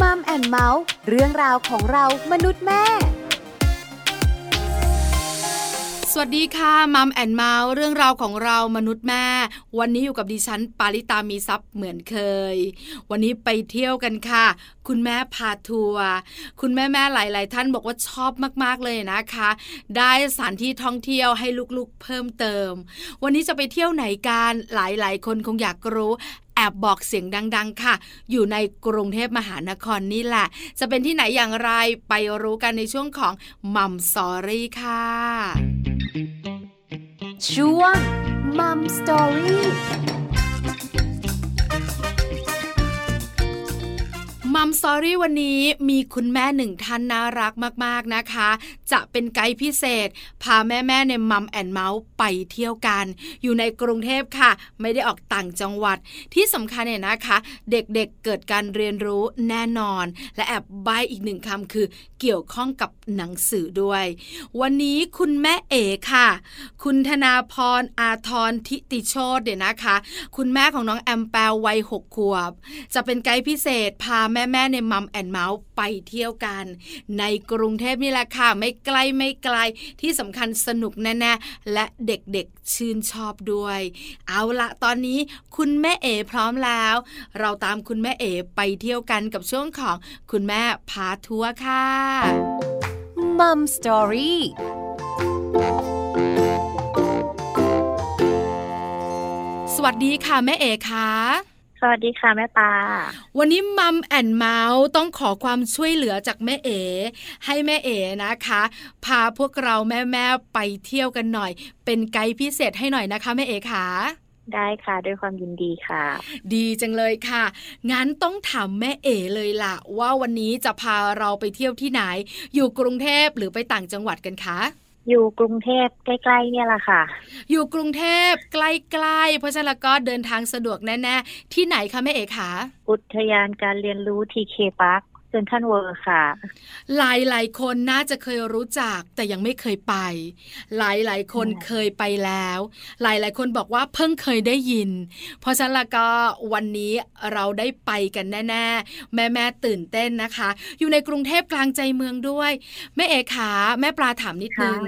มัมแอนด์เมาส์เรื่องราวของเรามนุษย์แม่สวัสดีค่ะมัมแอนด์เมาส์เรื่องราวของเรามนุษย์แม่วันนี้อยู่กับดิฉันปาริตามีซับเหมือนเคยวันนี้ไปเที่ยวกันค่ะคุณแม่พาทัวร์คุณแม่ๆหลายๆท่านบอกว่าชอบมากๆเลยนะคะได้สถานที่ท่องเที่ยวให้ลูกๆเพิ่มเติมวันนี้จะไปเที่ยวไหนกันหลายๆคนคงอยากรู้แอบบอกเสียงดังๆค่ะอยู่ในกรุงเทพมหานครนี่แหละจะเป็นที่ไหนอย่างไรไปรู้กันในช่วงของมัมสตอรี่ค่ะช่วงมัมสตอรี่มัมสตอรี่วันนี้มีคุณแม่หนึ่งท่านน่ารักมากๆนะคะจะเป็นไกด์พิเศษพาแม่ๆในมัมแอนด์เมาส์ไปเที่ยวกันอยู่ในกรุงเทพค่ะไม่ได้ออกต่างจังหวัดที่สำคัญเนี่ยนะคะเด็กๆเกิดการเรียนรู้แน่นอนและแอบใบ้อีกหนึ่งคำคือเกี่ยวข้องกับหนังสือด้วยวันนี้คุณแม่เอ๋ค่ะคุณธนาพรอาทรทิติโชติเนี่ยนะคะคุณแม่ของน้องแอมแปลวัย6 ขวบจะเป็นไกด์พิเศษพาแม่ในมัมแอนด์เมาส์ไปเที่ยวกันในกรุงเทพนี่แหละค่ะไม่ไกลที่สำคัญสนุกแน่ๆและเด็กๆชื่นชอบด้วยเอาละตอนนี้คุณแม่เอ๋พร้อมแล้วเราตามคุณแม่เอ๋ไปเที่ยวกันกับช่วงของคุณแม่พาทัวร์ค่ะมัมสตอรี่สวัสดีค่ะแม่เอ๋ค่ะสวัสดีค่ะแม่ปาวันนี้มัมแอนด์เมาส์ต้องขอความช่วยเหลือจากแม่เอ๋ให้แม่เอ๋นะคะพาพวกเราแม่ไปเที่ยวกันหน่อยเป็นไกด์พิเศษให้หน่อยนะคะแม่เอ๋ค่ะได้ค่ะด้วยความยินดีค่ะดีจังเลยค่ะงั้นต้องถามแม่เอ๋เลยล่ะว่าวันนี้จะพาเราไปเที่ยวที่ไหนอยู่กรุงเทพหรือไปต่างจังหวัดกันคะอยู่กรุงเทพใกล้ๆเนี่ยแหละค่ะอยู่กรุงเทพใกล้ๆเพราะฉะนั้นก็เดินทางสะดวกแน่ๆที่ไหนคะแม่เอ๋คะอุทยานการเรียนรู้ TK Park เซ็นทรัลเวิลด์ค่ะหลายๆคนน่าจะเคยรู้จักแต่ยังไม่เคยไปหลายๆคนเคยไปแล้วหลายๆคนบอกว่าเพิ่งเคยได้ยินเพราะฉะนั้นก็วันนี้เราได้ไปกันแน่ๆแม่ตื่นเต้นนะคะอยู่ในกรุงเทพกลางใจเมืองด้วยแม่เอ๋ขาแม่ปลาถามนิดนึง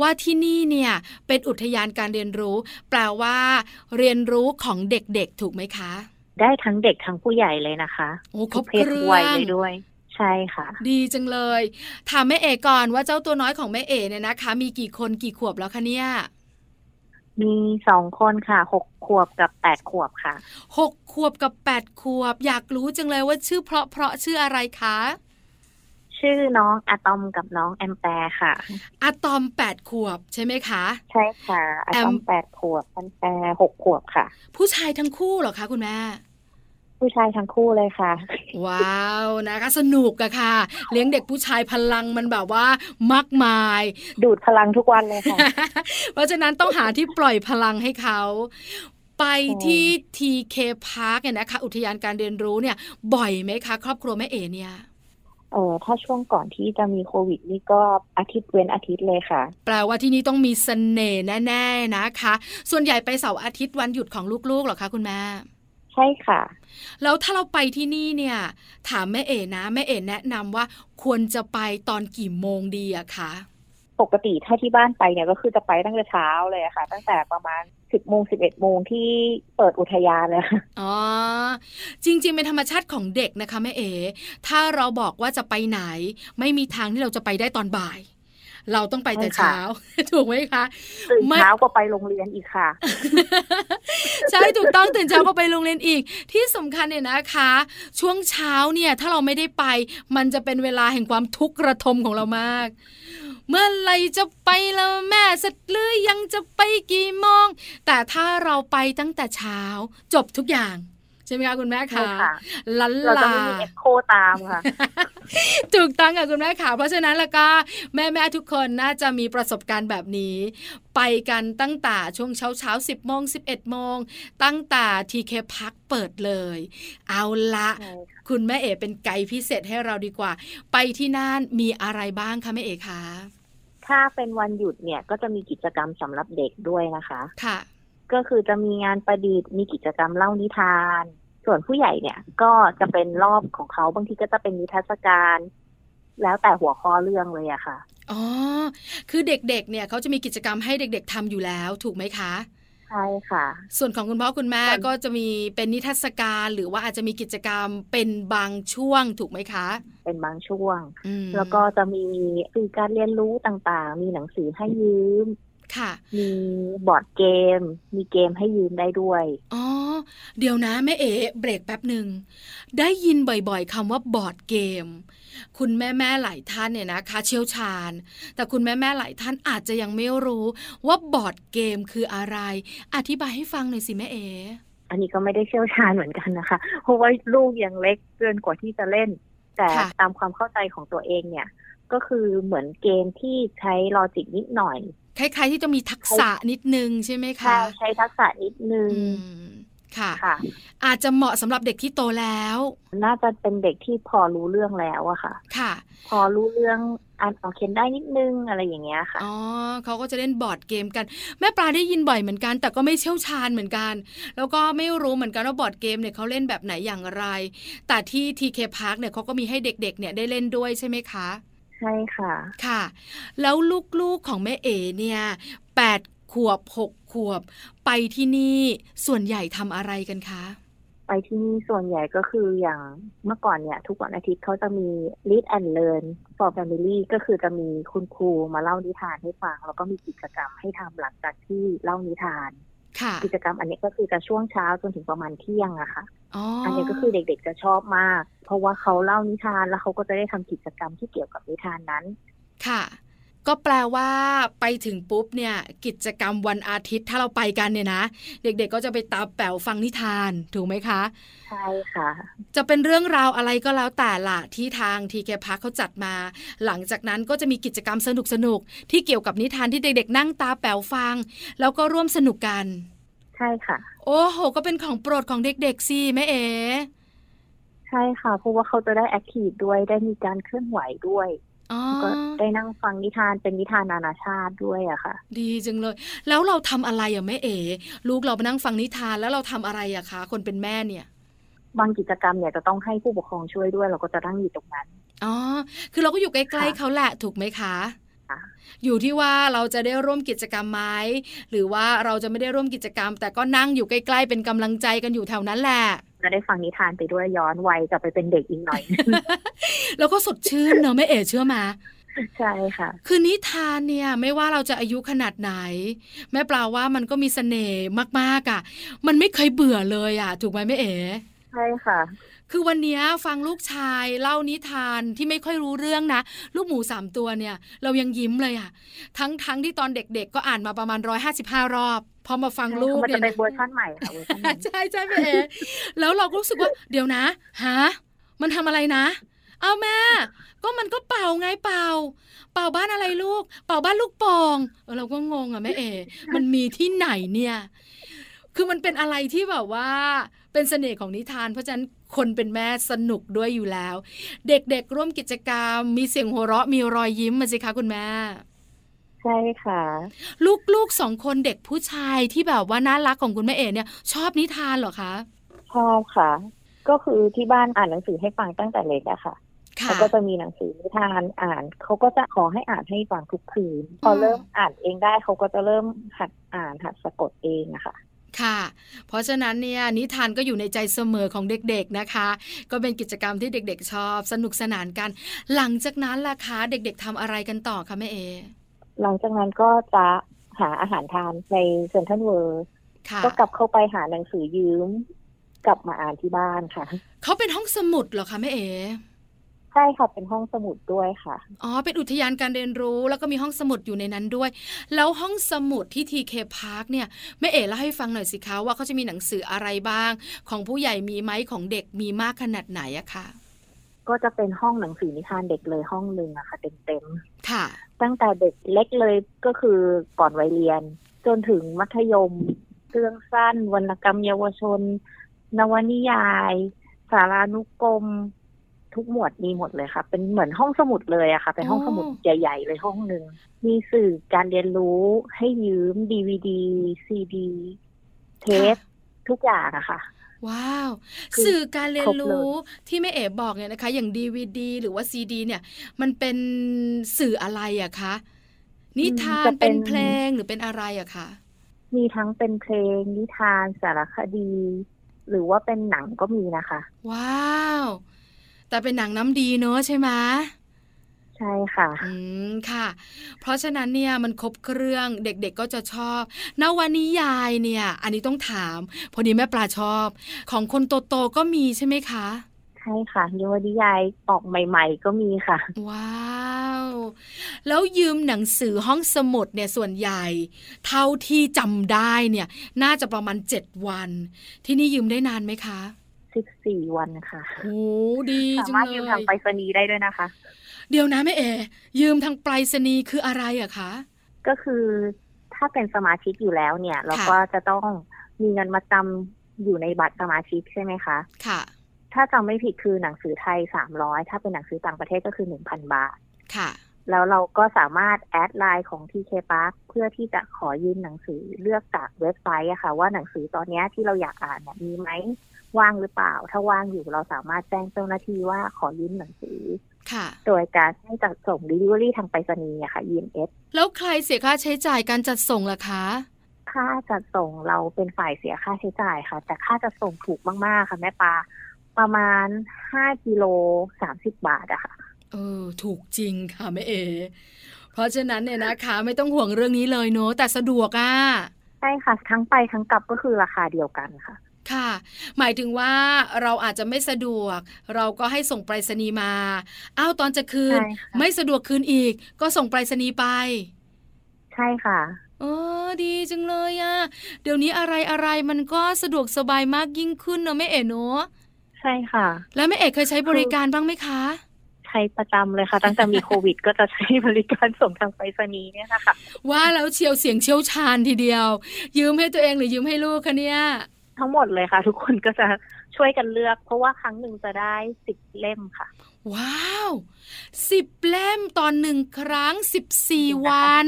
ว่าที่นี่เนี่ยเป็นอุทยานการเรียนรู้แปลว่าเรียนรู้ของเด็กๆถูกไหมคะได้ทั้งเด็กทั้งผู้ใหญ่เลยนะคะทุกเพศวัยเลยด้วยใช่ค่ะดีจังเลยถามแม่เอ๋ก่อนว่าเจ้าตัวน้อยของแม่เอ๋เนี่ยนะคะมีกี่คนกี่ขวบแล้วคะเนี่ยมี2 คนค่ะ6 ขวบกับ8 ขวบค่ะ6 ขวบกับ8 ขวบอยากรู้จังเลยว่าชื่อเพราะชื่ออะไรคะชื่อน้องอะตอมกับน้องแอมแปร์ค่ะอะตอม8 ขวบใช่ไหมคะใช่ค่ะอะตอม8 ขวบแอมแปร์6 ขวบค่ะผู้ชายทั้งคู่เหรอคะคุณแม่ผู้ชายทั้งคู่เลยค่ะว้าวนะคะสนุกอะค่ะเลี้ยงเด็กผู้ชายพลังมันแบบว่ามากมายดูดพลังทุกวันเลยค่ะ เพราะฉะนั้นต้องหาที่ปล่อยพลังให้เขาไปที่ TK Park เนี่ยนะคะอุทยานการเรียนรู้เนี่ยบ่อยไหมคะครอบครัวแม่เอ๋เนี่ยถ้าช่วงก่อนที่จะมีโควิดนี่ก็อาทิตย์เว้นอาทิตย์เลยค่ะแปลว่าที่นี่ต้องมีเสน่ห์แน่ๆนะคะส่วนใหญ่ไปเสาร์อาทิตย์วันหยุดของลูกๆหรอคะคุณแม่ใช่ค่ะแล้วถ้าเราไปที่นี่เนี่ยถามแม่เอ๋นะแม่เอ๋แนะนำว่าควรจะไปตอนกี่โมงดีอะคะปกติถ้าที่บ้านไปเนี่ยก็คือจะไปตั้งแต่เช้าเลยอะค่ะตั้งแต่ประมาณ 10:00 11:00 นที่เปิดอุทยานเลยอ๋อจริงๆเป็นธรรมชาติของเด็กนะคะแม่เอ๋ถ้าเราบอกว่าจะไปไหนไม่มีทางที่เราจะไปได้ตอนบ่ายเราต้องไปแต่เช้าถูกไหมคะตื่นเช้าก็ไปโรงเรียนอีกค่ะ ใช่ถูกต้องตื่นเช้าก็ไปโรงเรียนอีกที่สำคัญเนี่ยนะคะช่วงเช้าเนี่ยถ้าเราไม่ได้ไปมันจะเป็นเวลาแห่งความทุกข์ระทมของเรามากเมื่อไรจะไปแล้วแม่เสร็จหรือยังจะไปกี่โมงแต่ถ้าเราไปตั้งแต่เช้าจบทุกอย่างใช่ไหมคะคุณแม่ค่ะลันลาเราจะไม่มีเอ็กโคตามค่ะ ถูกต้องค่ะคุณแม่ค่ะเพราะฉะนั้นแล้วก็แม่ทุกคนน่าจะมีประสบการณ์แบบนี้ไปกันตั้งแต่ช่วงเช้า 10:00 น 11:00 นตั้งแต่ TK Park เปิดเลยเอาละคุณแม่เอ๋เป็นไกด์พิเศษให้เราดีกว่าไปที่นั่นมีอะไรบ้างคะแม่เอ๋คะถ้าเป็นวันหยุดเนี่ยก็จะมีกิจกรรมสำหรับเด็กด้วยนะคะค่ะก็คือจะมีงานประดิษฐ์มีกิจกรรมเล่านิทาน ส่วนผู้ใหญ่เนี่ยก็จะเป็นรอบของเขาบางทีก็จะเป็นนิทรรศการแล้วแต่หัวข้อเรื่องเลยอะค่ะอ๋อคือเด็กๆเนี่ยเขาจะมีกิจกรรมให้เด็กๆทำอยู่แล้วถูกไหมคะใช่ค่ะส่วนของคุณพ่อคุณแม่ก็จะมีเป็นนิทรรศการหรือว่าอาจจะมีกิจกรรมเป็นบางช่วงถูกไหมคะเป็นบางช่วงแล้วก็จะมีสื่อการเรียนรู้ต่างๆมีหนังสือให้ยืมค่ะมีบอร์ดเกมมีเกมให้ยืมได้ด้วยอ๋อเดี๋ยวนะแม่เอ๋เบรกแป๊บนึงได้ยินบ่อยๆคำว่าบอร์ดเกมคุณแม่ๆหลายท่านเนี่ยนะคะเชี่ยวชาญแต่คุณแม่ๆหลายท่านอาจจะยังไม่รู้ว่าบอร์ดเกมคืออะไรอธิบายให้ฟังหน่อยสิแม่เอ๋อันนี้ก็ไม่ได้เชี่ยวชาญเหมือนกันนะคะเพราะว่าลูกยังเล็กเกินกว่าที่จะเล่นแต่ตามความเข้าใจของตัวเองเนี่ยก็คือเหมือนเกมที่ใช้ลอจิกนิดหน่อยคล้ายๆที่จะมีทักษะนิดนึงใช่ไหมคะใช้ทักษะนิดนึงค่ะอาจจะเหมาะสำหรับเด็กที่โตแล้วน่าจะเป็นเด็กที่พอรู้เรื่องแล้วอะค่ะค่ะพอรู้เรื่องอ่านออกเขียนได้นิดนึงอะไรอย่างเงี้ยค่ะอ๋อเขาก็จะเล่นบอร์ดเกมกันแม่ปลาได้ยินบ่อยเหมือนกันแต่ก็ไม่เชี่ยวชาญเหมือนกันแล้วก็ไม่รู้เหมือนกันว่าบอร์ดเกมเนี่ยเขาเล่นแบบไหนอย่างไรแต่ที่ TK Park เนี่ยเขาก็มีให้เด็กๆเนี่ยได้เล่นด้วยใช่ไหมคะใช่ค่ะค่ะแล้วลูกๆของแม่เอ๋เนี่ย8ขวบ6ขวบไปที่นี่ส่วนใหญ่ทำอะไรกันคะไปที่นี่ส่วนใหญ่ก็คืออย่างเมื่อก่อนเนี่ยทุกวันอาทิตย์เขาจะมี Lead and Learn for Family ก็คือจะมีคุณครูมาเล่านิทานให้ฟังแล้วก็มีกิจกรรมให้ทำหลังจากที่เล่านิทานกิจกรรมอันนี้ก็คือจะช่วงเช้าจนถึงประมาณเที่ยงอะค่ะ อันนี้ก็คือเด็กๆจะชอบมากเพราะว่าเขาเล่านิทานแล้วเขาก็จะได้ทำกิจกรรมที่เกี่ยวกับนิทานนั้นค่ะก็แปลว่าไปถึงปุ๊บเนี่ยกิจกรรมวันอาทิตย์ถ้าเราไปกันเนี่ยนะเด็กๆ ก็จะไปตาแป๋วฟังนิทานถูกไหมคะใช่ค่ะจะเป็นเรื่องราวอะไรก็แล้วแต่ละที่ทาง TK Park เขาจัดมาหลังจากนั้นก็จะมีกิจกรรมสนุกๆที่เกี่ยวกับนิทานที่เด็กๆนั่งตาแป๋วฟังแล้วก็ร่วมสนุกกันใช่ค่ะโอ้โหก็เป็นของโปรดของเด็กๆสิแม่เอ๋ใช่ค่ะเพราะว่าเขาจะได้แอคทีฟด้วยได้มีการเคลื่อนไหวด้วยก็ได้นั่งฟังนิทานเป็นนิทานนานาชาติด้วยอะค่ะดีจังเลยแล้วเราทำอะไรอะแม่เอ๋ลูกเราไปนั่งฟังนิทานแล้วเราทำอะไรอะคะคนเป็นแม่เนี่ยบางกิจกรรมเนี่ยจะต้องให้ผู้ปกครองช่วยด้วยเราก็จะนั่งอยู่ตรงนั้นอ๋อคือเราก็อยู่ใกล้ๆเขาแหละถูกไหมคะอยู่ที่ว่าเราจะได้ร่วมกิจกรรมไหมหรือว่าเราจะไม่ได้ร่วมกิจกรรมแต่ก็นั่งอยู่ใกล้ๆเป็นกำลังใจกันอยู่แถวนั้นแหละจะได้ฟังนิทานไปด้วยย้อนวัยกลับไปเป็นเด็กอีกหน่อย แล้วก็สดชื่นเนอะแม่เอ๋เชื่อมาใช่ค่ะคือนิทานเนี่ยไม่ว่าเราจะอายุขนาดไหนแม่ปลาว่ามันก็มีเสน่ห์มากๆอ่ะมันไม่เคยเบื่อเลยอ่ะถูกไหมแม่เอ๋ใช่ค่ะคือวันนี้ฟังลูกชายเล่านิทานที่ไม่ค่อยรู้เรื่องนะลูกหมู3ตัวเนี่ยเรายังยิ้มเลยอ่ะทั้งที่ตอนเด็กๆก็อ่านมาประมาณ155รอบพอมาฟังลูกเนี่ยมันจะเป็นเวอร์ชั่นใหม่ค่ะเวอร์ชั่นใหม่ใช่ใช่แม่เอ๋แล้วเราก็รู้สึกว่าเดี๋ยวนะฮะมันทำอะไรนะเอาแม่ก็มันก็เป่าไงเป่าบ้านอะไรลูกเป่าบ้านลูกโป่งเราก็งงอ่ะแม่เอ๋มันมีที่ไหนเนี่ยคือมันเป็นอะไรที่แบบว่าเป็นเสน่ห์ของนิทานเพราะฉะนั้นคนเป็นแม่สนุกด้วยอยู่แล้วเด็กๆร่วมกิจกรรมมีเสียงหัวเราะมีรอยยิ้มมาสิคะคุณแม่ใช่ค่ะลูกๆ2คนเด็กผู้ชายที่แบบว่าน่ารักของคุณแม่เอ๋เนี่ยชอบนิทานเหรอคะชอบค่ะก็คือที่บ้านอ่านหนังสือให้ฟังตั้งแต่เล็กอะค่ะแล้วก็จะมีหนังสือนิทานอ่านเขาก็จะขอให้อ่านให้ฟังทุกคืนพอเริ่มอ่านเองได้เขาก็จะเริ่มหัดอ่านหัดสะกดเองอะค่ะค่ะเพราะฉะนั้นเนี่ยนิทานก็อยู่ในใจเสมอของเด็กๆนะคะก็เป็นกิจกรรมที่เด็กๆชอบสนุกสนานกันหลังจากนั้นล่ะคะเด็กๆทำอะไรกันต่อคะแม่เอหลังจากนั้นก็จะหาอาหารทานในเซ็นทรัลเวิลด์ก็กลับเข้าไปหาหนังสือยืมกลับมาอ่านที่บ้านค่ะเขาเป็นห้องสมุดเหรอคะแม่เอใช่ค่ะเป็นห้องสมุดด้วยค่ะอ๋อเป็นอุทยานการเรียนรู้แล้วก็มีห้องสมุดอยู่ในนั้นด้วยแล้วห้องสมุดที่ TK Park เนี่ยแม่เอ๋เล่าให้ฟังหน่อยสิคะว่าเขาจะมีหนังสืออะไรบ้างของผู้ใหญ่มีไหมของเด็กมีมากขนาดไหนอะค่ะก็จะเป็นห้องหนังสือนิทานเด็กเลยห้องนึงอะค่ะเต็มๆค่ะตั้งแต่เด็กเล็กเลยก็คือก่อนวัยเรียนจนถึงมัธยมเรื่องสั้นวรรณกรรมเยาวชนนวนิยายสารานุกรมทุกหมวดมีหมดเลยค่ะเป็นเหมือนห้องสมุดเลยอะค่ะเป็นห้องสมุดใหญ่ๆเลยห้องนึงมีสื่อการเรียนรู้ให้ยืม DVD CD เทปทุกอย่างอะค่ะ ว้าวสื่อการเรียนรู้ที่แม่เอ๋บอกเนี่ยนะคะอย่าง DVD หรือว่า CD เนี่ยมันเป็นสื่ออะไรอะคะนิทานเป็นเพลงหรือเป็นอะไรอะคะมีทั้งเป็นเพลงนิทานสารคดีหรือว่าเป็นหนังก็มีนะคะว้าวแต่เป็นหนังน้ำดีเนอะใช่ไหมใช่ค่ะค่ะเพราะฉะนั้นเนี่ยมันครบเครื่องเด็กๆก็จะชอบนวนิยายเนี่ยอันนี้ต้องถามพอดีแม่ปลาชอบของคนโตๆก็มีใช่ไหมคะใช่ค่ะนวนิยายออกใหม่ๆก็มีค่ะว้าวแล้วยืมหนังสือห้องสมุดเนี่ยส่วนใหญ่เท่าที่จำได้เนี่ยน่าจะประมาณ7วันที่นี่ยืมได้นานไหมคะ14วันค่ะโอ้ดีจังเลยสามารถยืมทางไปรษณีย์ได้ด้วยนะคะเดี๋ยวนะแม่เอยืมทางไปรษณีย์คืออะไรอะคะก็คือถ้าเป็นสมาชิกอยู่แล้วเนี่ยเราก็จะต้องมีเงินมาจำอยู่ในบัตรสมาชิกใช่ไหมคะค่ะถ้าจำไม่ผิดคือหนังสือไทย300ถ้าเป็นหนังสือต่างประเทศก็คือ 1,000 บาทค่ะแล้วเราก็สามารถแอดไลน์ของ TK Park เพื่อที่จะขอยืมหนังสือเลือกจากเว็บไซต์อะค่ะว่าหนังสือตอนนี้ที่เราอยากอ่านมีไหมว่างหรือเปล่าถ้าว่างอยู่เราสามารถแจ้งเจ้าหน้าที่ว่าขอยืมหนังสือโดยการให้จัดส่ง delivery ทางไปรษณีย์ค่ะ EMS แล้วใครเสียค่าใช้จ่ายการจัดส่งล่ะคะค่าจัดส่งเราเป็นฝ่ายเสียค่าใช้จ่ายค่ะแต่ค่าจัดส่งถูกมากๆค่ะแม่ปลาประมาณ5กิโล30บาทอะค่ะเออถูกจริงค่ะแม่เอ๋เพราะฉะนั้นเนี่ยนะคะไม่ต้องห่วงเรื่องนี้เลยเนอะแต่สะดวกอ่ะใช่ค่ะทั้งไปทั้งกลับก็คือราคาเดียวกันค่ะค่ะหมายถึงว่าเราอาจจะไม่สะดวกเราก็ให้ส่งไปรษณีย์มาอ้าวตอนจะคืนไม่สะดวกคืนอีกก็ส่งไปรษณีย์ไปใช่ค่ะเออดีจังเลยอ่ะเดี๋ยวนี้อะไรๆมันก็สะดวกสบายมากยิ่งขึ้นเนอะแม่เอ๋เนอะใช่ค่ะแล้วแม่เอ๋เคยใช้บริการบ้างไหมคะใช้ประจำเลยค่ะตั้งแต่มีโควิดก็จะใช้บริการส่งทางไปรษณีย์เนี่ยนะคะว่าแล้วเชียวเสียงเชี่ยวชาญทีเดียวยืมให้ตัวเองหรือยืมให้ลูกคะเนี่ยทั้งหมดเลยค่ะทุกคนก็จะช่วยกันเลือกเพราะว่าครั้งหนึ่งจะได้10เล่มค่ะว้าว10เล่มตอน1ครั้ง14วัน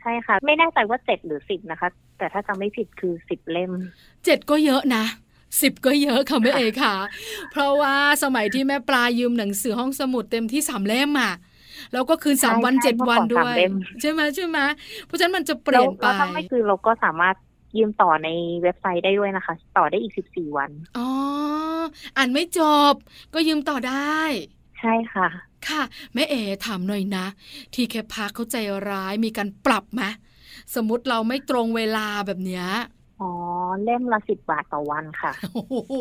ใช่ค่ะไม่แน่ใจว่า7หรือ10นะคะแต่ถ้าจำไม่ผิดคือ10เล่ม7ก็เยอะนะ10ก็เยอะค่ะแม่เอ๋ค่ะเพราะว่าสมัยที่แม่ปลายืมหนังสือห้องสมุดเต็มที่3เล่มอ่ะแล้วก็คืน3วัน7วันด้วยใช่มั้ยใช่มั้ยเพราะฉะนั้นมันจะเปลี่ยนไปแล้วถ้าไม่คือเราก็สามารถยืมต่อในเว็บไซต์ได้ด้วยนะคะต่อได้อีก14วันอ๋ออ่านไม่จบก็ยืมต่อได้ใช่ค่ะค่ะแม่เอ๋ถามหน่อยนะที่TK Parkเขาใจร้ายมีการปรับไหมสมมุติเราไม่ตรงเวลาแบบเนี้ยอ๋อเล่มละ10บาทต่อวันค่ะโอ้โห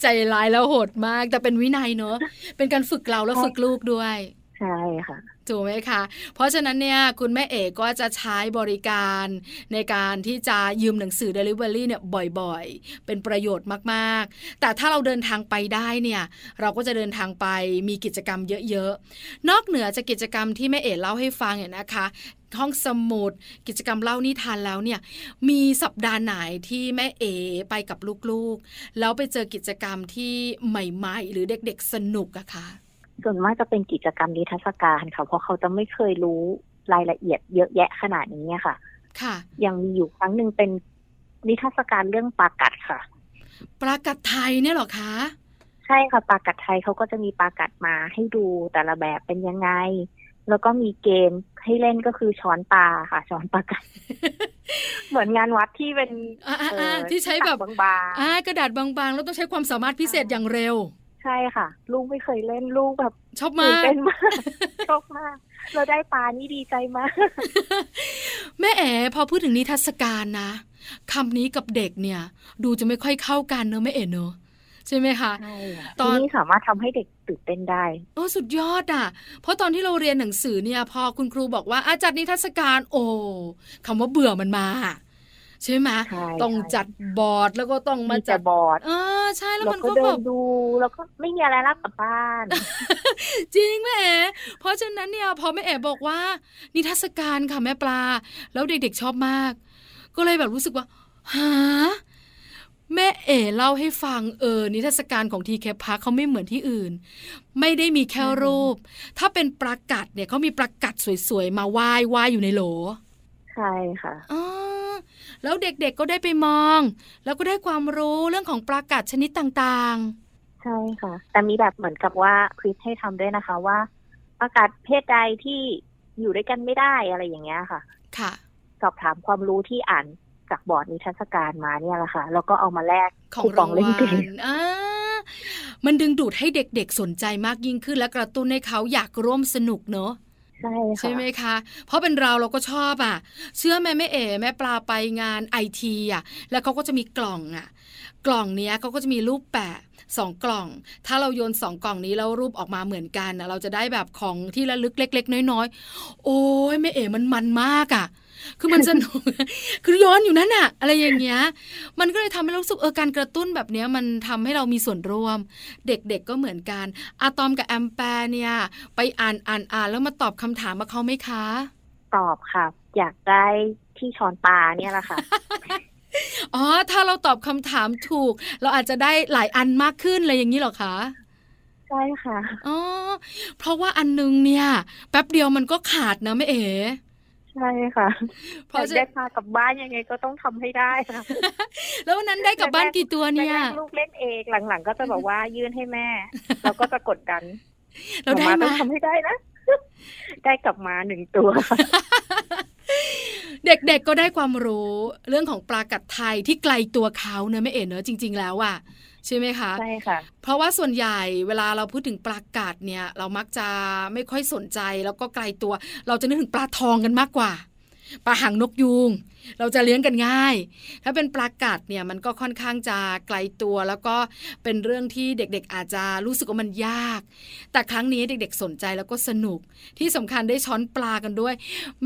ใจร้ายแล้วโหดมากแต่เป็นวินัยเนอะ เป็นการฝึกเราแล้วฝึกลูกด้วยใช่ค่ะถูกไหมคะเพราะฉะนั้นเนี่ยคุณแม่เอกก็จะใช้บริการในการที่จะยืมหนังสือ Delivery เนี่ยบ่อยๆเป็นประโยชน์มากๆแต่ถ้าเราเดินทางไปได้เนี่ยเราก็จะเดินทางไปมีกิจกรรมเยอะๆนอกเหนือจากกิจกรรมที่แม่เอกเล่าให้ฟังเนี่ยนะคะห้องสมุดกิจกรรมเล่านิทานแล้วเนี่ยมีสัปดาห์ไหนที่แม่เอไปกับลูกๆแล้วไปเจอกิจกรรมที่ใหม่ๆหรือเด็กๆสนุกอะคะส่วนมากจะเป็นกิจกรรมนิทรรศการค่ะเพราะเขาจะไม่เคยรู้รายละเอียดเยอะแยะขนาดนี้ค่ะค่ะยังมีอยู่ครั้งหนึ่งเป็นนิทรรศการเรื่องปลากัดค่ะปลากัดไทยเนี่ยหรอคะใช่ค่ะปลากัดไทยเขาก็จะมีปลากัดมาให้ดูแต่ละแบบเป็นยังไงแล้วก็มีเกมให้เล่นก็คือช้อนปลาค่ะช้อนปลากัด เหมือนงานวัดที่เป็นที่ใช้แบบบางๆกระดาษบางๆแล้วต้องใช้ความสามารถพิเศษอย่างเร็วใช่ค่ะลูกไม่เคยเล่นลูกแบบชอบมากเป็นมากชอบมากเราได้ปลานี่ดีใจมากแม่แอ๋พอพูดถึงนิทรรศการนะคำนี้กับเด็กเนี่ยดูจะไม่ค่อยเข้ากันเนอะแม่เอ๋เนอะใช่ไหมคะตอนนี้สามารถทำให้เด็กตื่นเต้นได้โอ้สุดยอดอ่ะเพราะตอนที่เราเรียนหนังสือเนี่ยพอคุณครูบอกว่าจัดนิทรรศการโอ้คำว่าเบื่อมันมาใช่ไหมต้องจัดบอร์ดแล้วก็ต้องมาจัดบอร์ดใช่แล้วมันก็แบบดูแล้วก็ไม่มีอะไรรับกลับบ้าน จริงแม่เอ๋เพราะฉะนั้นเนี่ยพอแม่เอ๋บอกว่านิทรรศการค่ะแม่ปลาแล้วเด็กๆชอบมากก็เลยแบบรู้สึกว่าหาแม่เอ๋เล่าให้ฟังนิทรรศการของ TK Park เขาไม่เหมือนที่อื่นไม่ได้มีแค่รูปถ้าเป็นปลากัดเนี่ยเขามีปลากัดสวยๆมาว่ายอยู่ในโหลใช่ค่ะ แล้วเด็กๆก็ได้ไปมองแล้วก็ได้ความรู้เรื่องของปลากัดชนิดต่างๆใช่ค่ะแต่มีแบบเหมือนกับว่าควิซให้ทำด้วยนะคะว่าปลากัดเพศใดที่อยู่ด้วยกันไม่ได้อะไรอย่างเงี้ยค่ะค่ะสอบถามความรู้ที่อ่านจากบอร์ดนิทรรศการมาเนี่ยแหละค่ะแล้วก็เอามาแลกคูปองเล่นเกมมันดึงดูดให้เด็กๆสนใจมากยิ่งขึ้นและกระตุ้นให้เขาอยากร่วมสนุกเนาะใช่ค่ะใช่ไหมคะเพราะเป็นเราก็ชอบอ่ะเชื่อแม่เอ๋แม่ปลาไปงาน IT อ่ะแล้วเขาก็จะมีกล่องอ่ะกล่องเนี้ยเขาก็จะมีรูปแปะ2กล่องถ้าเราโยน2กล่องนี้แล้วรูปออกมาเหมือนกันนะเราจะได้แบบของที่ระลึกเล็กๆน้อยๆโอ้ยแม่เอ๋มันมากอ่ะคือมันสนุกคือย้อนอยู่นั่นน่ะอะไรอย่างเงี้ยมันก็เลยทำให้เรารู้สึกการกระตุ้นแบบเนี้ยมันทำให้เรามีส่วนร่วมเด็กๆก็เหมือนกันอะตอมกับแอมแปร์เนี่ยไปอ่านแล้วมาตอบคำถามมาเขาไหมคะตอบค่ะอยากได้ที่ช้อนปลาเนี่ยแหละค่ะ อ๋อถ้าเราตอบคำถามถูกเราอาจจะได้หลายอันมากขึ้นอะไรอย่างนี้หรอคะใช่ค่ะอ๋อเพราะว่าอันนึงเนี่ยแป๊บเดียวมันก็ขาดนะแม่เอ๋ใช่ค่ะพอได้พากลับบ้านยังไงก็ต้องทำให้ได้ค่ะแล้ววันนั้นได้กลับบ้านกี่ตัวเนี่ยลูกเล่นเองหลังๆก็จะบอกว่ายื่นให้แม่เราก็จะกดดันเราได้มาทำให้ได้นะได้กลับมา1ตัวเด็กๆก็ได้ความรู้เรื่องของปลากัดไทยที่ไกลตัวเขาเนอะแม่เอ๋เนอะจริงๆแล้วอ่ะใช่ไหมคะใช่ค่ะเพราะว่าส่วนใหญ่เวลาเราพูดถึงปลากัดเนี่ยเรามักจะไม่ค่อยสนใจแล้วก็ไกลตัวเราจะนึกถึงปลาทองกันมากกว่าปลาหางนกยูงเราจะเลี้ยงกันง่ายถ้าเป็นปลากัดเนี่ยมันก็ค่อนข้างจะไกลตัวแล้วก็เป็นเรื่องที่เด็กๆอาจจะรู้สึกว่ามันยากแต่ครั้งนี้เด็กๆสนใจแล้วก็สนุกที่สำคัญได้ช้อนปลากันด้วย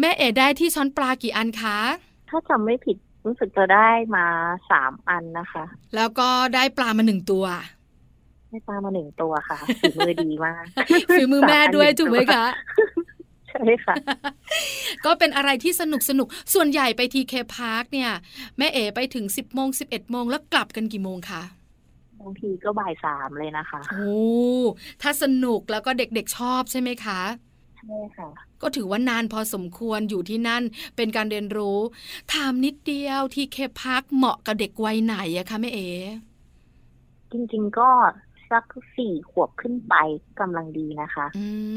แม่เอ๋ได้ที่ช้อนปลากี่อันคะถ้าจำไม่ผิดรู้สึกจะได้มา3อันนะคะแล้วก็ได้ปลามา1ตัวได้ปลามา1ตัวค่ะฝีมือดีมากฝีมือแม่ด้วยถูกไหมคะใช่ค่ะก็เป็นอะไรที่สนุกสนุกส่วนใหญ่ไป TK Park เนี่ยแม่เอ๋ไปถึง 10:00 น 11:00 นแล้วกลับกันกี่โมงคะบางทีก็บ่าย 3:00 เลยนะคะโอ้ถ้าสนุกแล้วก็เด็กๆชอบใช่ไหมคะใช่ค่ะก็ถือว่านานพอสมควรอยู่ที่นั่นเป็นการเรียนรู้ถามนิดเดียวที่เคพักเหมาะกับเด็กวัยไหนอะคะแม่เอ๋จริงๆก็สัก4ขวบขึ้นไปกำลังดีนะคะ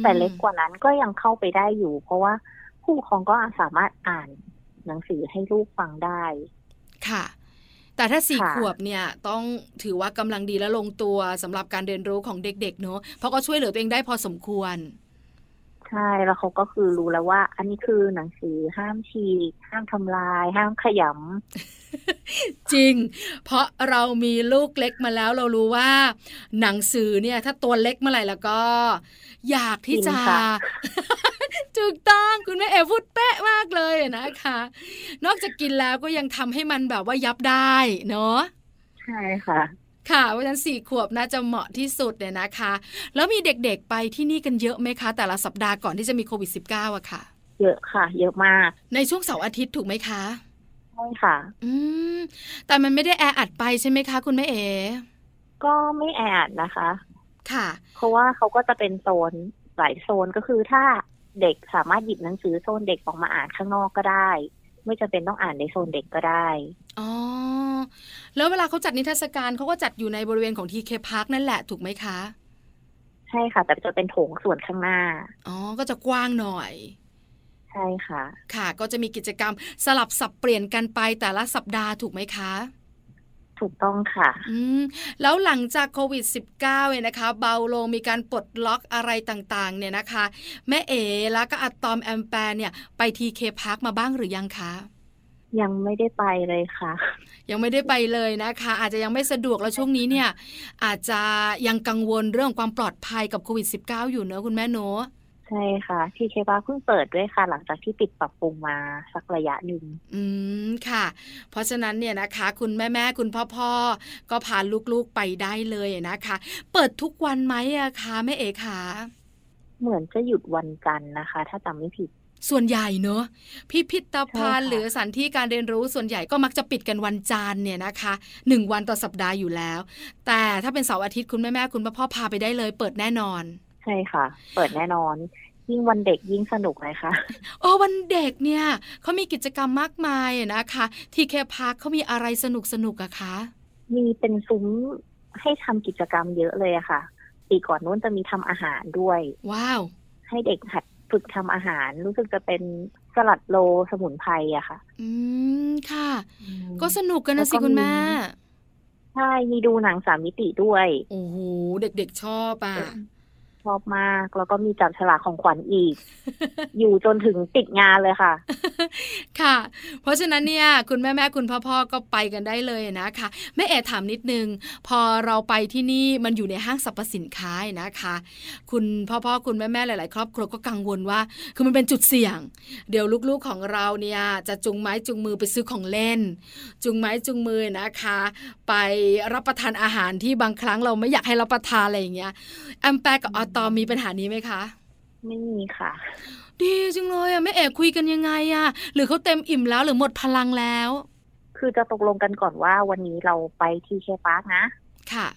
แต่เล็กกว่านั้นก็ยังเข้าไปได้อยู่เพราะว่าผู้ปกครองก็สามารถอ่านหนังสือให้ลูกฟังได้ค่ะแต่ถ้า4ขวบเนี่ยต้องถือว่ากำลังดีและลงตัวสำหรับการเรียนรู้ของเด็กๆเนอะเพราะก็ช่วยเหลือตัวเองได้พอสมควรใช่แล้วเขาก็คือรู้แล้วว่าอันนี้คือหนังสือห้ามฉีกห้ามทำลายห้ามขยำจริงเพราะเรามีลูกเล็กมาแล้วเรารู้ว่าหนังสือเนี่ยถ้าตัวเล็กเมื่อไหร่แล้วก็อยากที่จะ ถูกต้องคุณแม่เอพูดเป๊ะมากเลยนะคะนอกจากกินแล้วก็ยังทำให้มันแบบว่ายับได้เนาะใช่ค่ะค่ะเพราะฉะนั้น4ขวบน่าจะเหมาะที่สุดเนี่ยนะคะแล้วมีเด็กๆไปที่นี่กันเยอะไหมคะแต่ละสัปดาห์ก่อนที่จะมีโควิด-19 อะค่ะเยอะค่ะเยอะมากในช่วงเสาร์อาทิตย์ถูกไหมคะใช่ค่ะแต่มันไม่ได้แออัดไปใช่ไหมคะคุณแม่เอ๋ก็ไม่แออัดนะคะค่ะเพราะว่าเขาก็จะเป็นโซนหลายโซนก็คือถ้าเด็กสามารถหยิบหนังสือโซนเด็กออกมาอ่านข้างนอกก็ได้ไม่จำเป็นต้องอ่านในโซนเด็กก็ได้อ๋อแล้วเวลาเขาจัดนิทรรศการเขาก็จัดอยู่ในบริเวณของ TK Park นั่นแหละถูกไหมคะใช่ค่ะแต่จะเป็นโถงส่วนข้างหน้าอ๋อก็จะกว้างหน่อยใช่ค่ะค่ะก็จะมีกิจกรรมสลับสับเปลี่ยนกันไปแต่ละสัปดาห์ถูกไหมคะถูกต้องค่ะแล้วหลังจากโควิด-19 เนี่ยนะคะเบาลงมีการปลดล็อกอะไรต่างๆเนี่ยนะคะแม่เอ๋แล้วก็อะตอมแอมแปร์เนี่ยไป TK Park มาบ้างหรือยังคะยังไม่ได้ไปเลยค่ะยังไม่ได้ไปเลยนะคะอาจจะยังไม่สะดวกแล้วช่วงนี้เนี่ยอาจจะยังกังวลเรื่องความปลอดภัยกับโควิด-19 อยู่เนอะคุณแม่โนใช่ค่ะที่เคปาร์คเพิ่งเปิดด้วยค่ะหลังจากที่ปิดปรับปรุงมาสักระยะหนึ่งค่ะเพราะฉะนั้นเนี่ยนะคะคุณแม่ๆคุณพ่อๆก็พาลูกๆไปได้เลยนะคะเปิดทุกวันไหมอะคะแม่เอ๋คะเหมือนจะหยุดวันจันทร์นะคะถ้าจำไม่ผิดส่วนใหญ่เนอะพิพิธภัณฑ์หรือสถานที่การเรียนรู้ส่วนใหญ่ก็มักจะปิดกันวันจันทร์เนี่ยนะคะ1วันต่อสัปดาห์อยู่แล้วแต่ถ้าเป็นเสาร์อาทิตย์คุณแม่ๆคุณพ่อๆพาไปได้เลยเปิดแน่นอนใช่ค่ะเปิดแน่นอน ยิ่งวันเด็กยิ่งสนุกเลยค่ะอ๋อวันเด็กเนี่ยเขามีกิจกรรมมากมายนะคะ TK Park เขามีอะไรสนุกๆอะคะมีเป็นซุ้มให้ทำกิจกรรมเยอะเลยอะค่ะปีก่อนนู้นจะมีทำอาหารด้วยว้าวให้เด็กหัดฝึกทำอาหารรู้สึกจะเป็นสลัดโลสมุนไพรอะค่ะอืมค่ะก็สนุกกันนะสิคุณแม่ใช่มีดูหนังสามมิติด้วยโอ้โหเด็กๆชอบอะชอบมากแล้วก็มีจับฉลากของขวัญอีก อยู่จนถึงติดงานเลยค่ะ ค่ะเพราะฉะนั้นเนี่ยคุณแม่ๆคุณพ่อๆก็ไปกันได้เลยนะคะแม่แอถามนิดนึงพอเราไปที่นี่มันอยู่ในห้างสรรพสินค้านะคะคุณพ่อๆคุณแม่ๆหลายๆครอบครัวก็กังวลว่าคือมันเป็นจุดเสี่ยงเดี๋ยวลูกๆของเราเนี่ยจะจุงไม้จุงมือไปซื้อของเล่นจุงไม้จุงมือนะคะไปรับประทานอาหารที่บางครั้งเราไม่อยากให้รับประทานอะไรอย่างเงี้ยแอมแปกับตอนมีปัญหานี้ไหมคะไม่มีค่ะดีจังเลยอ่ะแม่เอ๋คุยกันยังไงอ่ะหรือเขาเต็มอิ่มแล้วหรือหมดพลังแล้วคือจะตกลงกันก่อนว่าวันนี้เราไปที่TK Parkนะค่ะ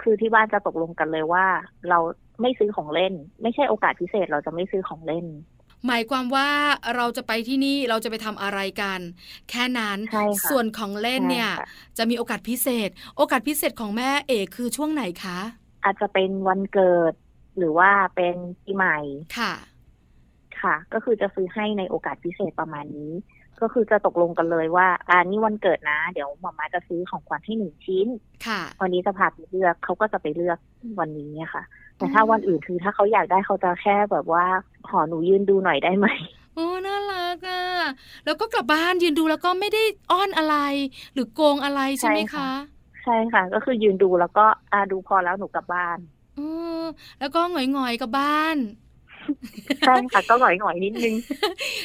คือที่บ้านจะตกลงกันเลยว่าเราไม่ซื้อของเล่นไม่ใช่โอกาสพิเศษเราจะไม่ซื้อของเล่นหมายความว่าเราจะไปที่นี่เราจะไปทำอะไรกันแค่นั้นส่วนของเล่นเนี่ยจะมีโอกาสพิเศษโอกาสพิเศษของแม่เอ๋คือช่วงไหนคะอาจจะเป็นวันเกิดหรือว่าเป็นปีใหม่ค่ะค่ะก็คือจะซื้อให้ในโอกาสพิเศษประมาณนี้ก็คือจะตกลงกันเลยว่านี่วันเกิดนะเดี๋ยวหม่าม้าจะซื้อของขวัญให้1ชิ้นค่ะวันนี้จะพาไปเลือกเขาก็จะไปเลือกวันนี้ค่ะแต่ถ้าวันอื่นคือถ้าเขาอยากได้เขาจะแค่แบบว่าขอหนูยืนดูหน่อยได้ไหมโอ้น่ารักอ่ะแล้วก็กลับบ้านยืนดูแล้วก็ไม่ได้อ้อนอะไรหรือโกงอะไรใช่ไหมคะใช่ค่ะก็คือยืนดูแล้วก็ดูพอแล้วหนูกลับบ้านแล้วก็หงอยๆกับบ้านใช่ค่ะก็หงอยๆนิดนึง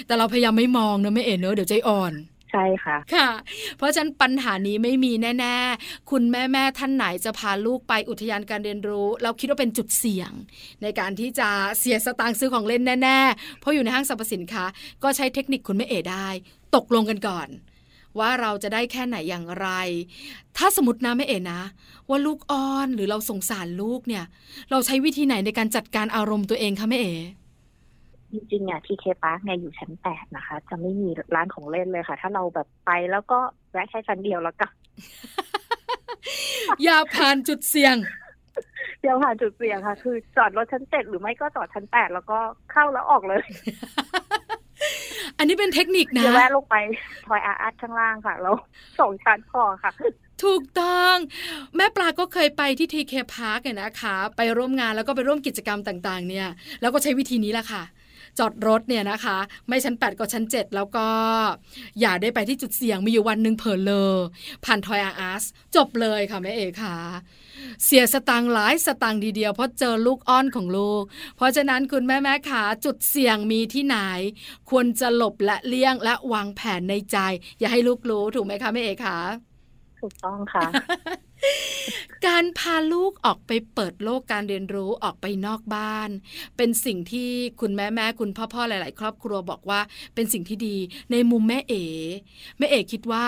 แต่เราพยายามไม่มองนะไม่เอ๋เนอะเดี๋ยวใจอ่อนใช่ค่ะค่ะเพราะฉะนั้นปัญหานี้ไม่มีแน่ๆคุณแม่ๆท่านไหนจะพาลูกไปอุทยานการเรียนรู้เราคิดว่าเป็นจุดเสี่ยงในการที่จะเสียสตางค์ซื้อของเล่นแน่ๆเพราะอยู่ในห้างสรรพสินค้าก็ใช้เทคนิคคุณแม่เอ๋ได้ตกลงกันก่อนว่าเราจะได้แค่ไหนอย่างไรถ้าสมมตินะแม่เอ๋นะว่าลูกอ่อนหรือเราสงสารลูกเนี่ยเราใช้วิธีไหนในการจัดการอารมณ์ตัวเองคะแม่เอ๋จริงๆอ่ะที่TK Parkเนี่ยอยู่ชั้น8นะคะจะไม่มีร้านของเล่นเลยค่ะถ้าเราแบบไปแล้วก็แวะแค่ชั้นเดียวแล้วก็ อย่าผ่านจุดเสี่ยงเดี๋ยวผ่านจุดเสี่ยงค่ะคือจอดรถชั้น7หรือไม่ก็จอดชั้น8แล้วก็เข้าแล้วออกเลย อันนี้เป็นเทคนิคนะแวะลงไปทอยอาร์ตข้างล่างค่ะแล้วส่งชั้นพอค่ะถูกต้องแม่ปลาก็เคยไปที่ TK Park เนี่ยนะคะไปร่วมงานแล้วก็ไปร่วมกิจกรรมต่างๆเนี่ยแล้วก็ใช้วิธีนี้แหละค่ะจอดรถเนี่ยนะคะไม่ชั้น8ก็ชั้น7แล้วก็อย่าได้ไปที่จุดเสี่ยงมีอยู่วันนึงเผลอเลยผ่านทอยอาร์สจบเลยค่ะแม่เอ๋ค่ะเสียสตางค์หลายสตางค์ดีเดียวเพราะเจอลูกอ้อนของลูกเพราะฉะนั้นคุณแม่ๆค่ะจุดเสี่ยงมีที่ไหนควรจะหลบและเลี่ยงและวางแผนในใจอย่าให้ลูกรู้ถูกไหมคะแม่เอ๋ค่ะถูกต้องค่ะ การพาลูกออกไปเปิดโลกการเรียนรู้ออกไปนอกบ้านเป็นสิ่งที่คุณแม่ๆคุณพ่อๆหลายๆครอบครัวบอกว่าเป็นสิ่งที่ดีในมุมแม่เอ๋คิดว่า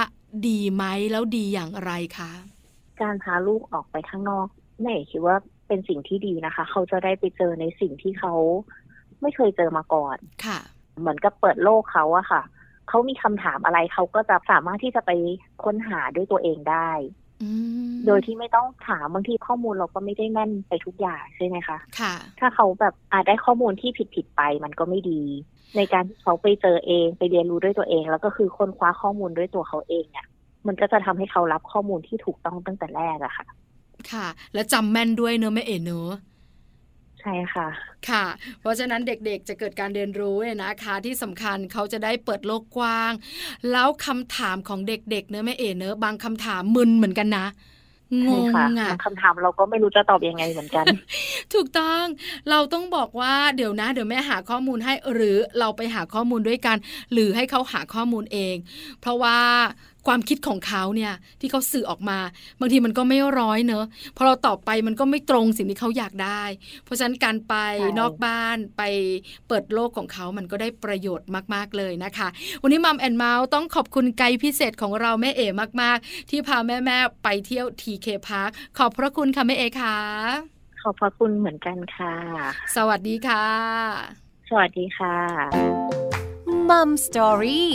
ดีไหมแล้วดีอย่างไรคะการพาลูกออกไปข้างนอกแม่เอ๋คิดว่าเป็นสิ่งที่ดีนะคะเขาจะได้ไปเจอในสิ่งที่เขาไม่เคยเจอมาก่อนค่ะเหมือนกับเปิดโลกเขาอะค่ะเขามีคำถามอะไรเขาก็จะสามารถที่จะไปค้นหาด้วยตัวเองได้โดยที่ไม่ต้องถามบางทีข้อมูลเราก็ไม่ได้แม่นไปทุกอย่างใช่ไหมคะค่ะถ้าเขาแบบได้ข้อมูลที่ผิดไปมันก็ไม่ดีในการที่เขาไปเจอเองไปเรียนรู้ด้วยตัวเองแล้วก็คือค้นคว้าข้อมูลด้วยตัวเขาเองเนี่ยมันก็จะทำให้เขารับข้อมูลที่ถูกต้องตั้งแต่แรกอะค่ะค่ะและจำแม่นด้วยเนอะแม่เอ๋เนอะใช่ค่ะค่ะเพราะฉะนั้นเด็กๆจะเกิดการเรียนรู้เนี่ยนะคะที่สำคัญเขาจะได้เปิดโลกกว้างแล้วคำถามของเด็กๆเนอะแม่เอ๋เนอะบางคำถามมึนเหมือนกันนะงงอ่ะคำถามเราก็ไม่รู้จะตอบยังไงเหมือนกัน ถูกต้องเราต้องบอกว่าเดี๋ยวแม่หาข้อมูลให้หรือเราไปหาข้อมูลด้วยกันหรือให้เขาหาข้อมูลเองเพราะว่าความคิดของเขาเนี่ยที่เขาสื่อออกมาบางทีมันก็ไม่ร้อยเนอะพอเราตอบไปมันก็ไม่ตรงสิ่งที่เขาอยากได้เพราะฉะนั้นการไปนอกบ้านไปเปิดโลกของเขามันก็ได้ประโยชน์มากๆเลยนะคะวันนี้มัมแอนด์เมาส์ต้องขอบคุณไกด์พิเศษของเราแม่เอ๋มากๆที่พาแม่ๆไปเที่ยว TK Park ขอบพระคุณค่ะแม่เอ๋ค่ะขอบพระคุณเหมือนกันค่ะสวัสดีค่ะ สวัสดีค่ะมัมสตอรี่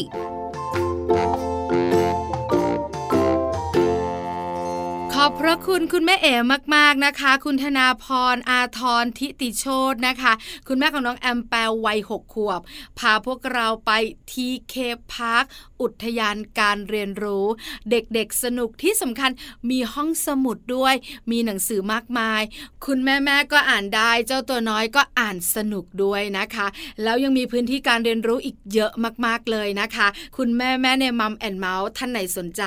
ขอบพระคุณคุณแม่เอ๋มากๆนะคะคุณธนาพรอาทรทิติโชตินะคะคุณแม่ของน้องแอมแปลวัย6ขวบพาพวกเราไป TK Park อุทยานการเรียนรู้เด็กๆสนุกที่สำคัญมีห้องสมุดด้วยมีหนังสือมากมายคุณแม่ๆก็อ่านได้เจ้าตัวน้อยก็อ่านสนุกด้วยนะคะแล้วยังมีพื้นที่การเรียนรู้อีกเยอะมากๆเลยนะคะคุณแม่ๆในมัมแอนด์เมาส์ท่านไหนสนใจ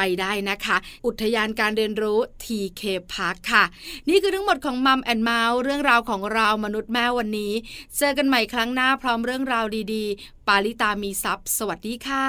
ไปได้นะคะอุทยานการเรียนรู้ TK Park ค่ะนี่คือทั้งหมดของ Mom and Mouth เรื่องราวของเรามนุษย์แม่วันนี้เจอกันใหม่ครั้งหน้าพร้อมเรื่องราวดีๆปาลิตามีทรัพย์สวัสดีค่ะ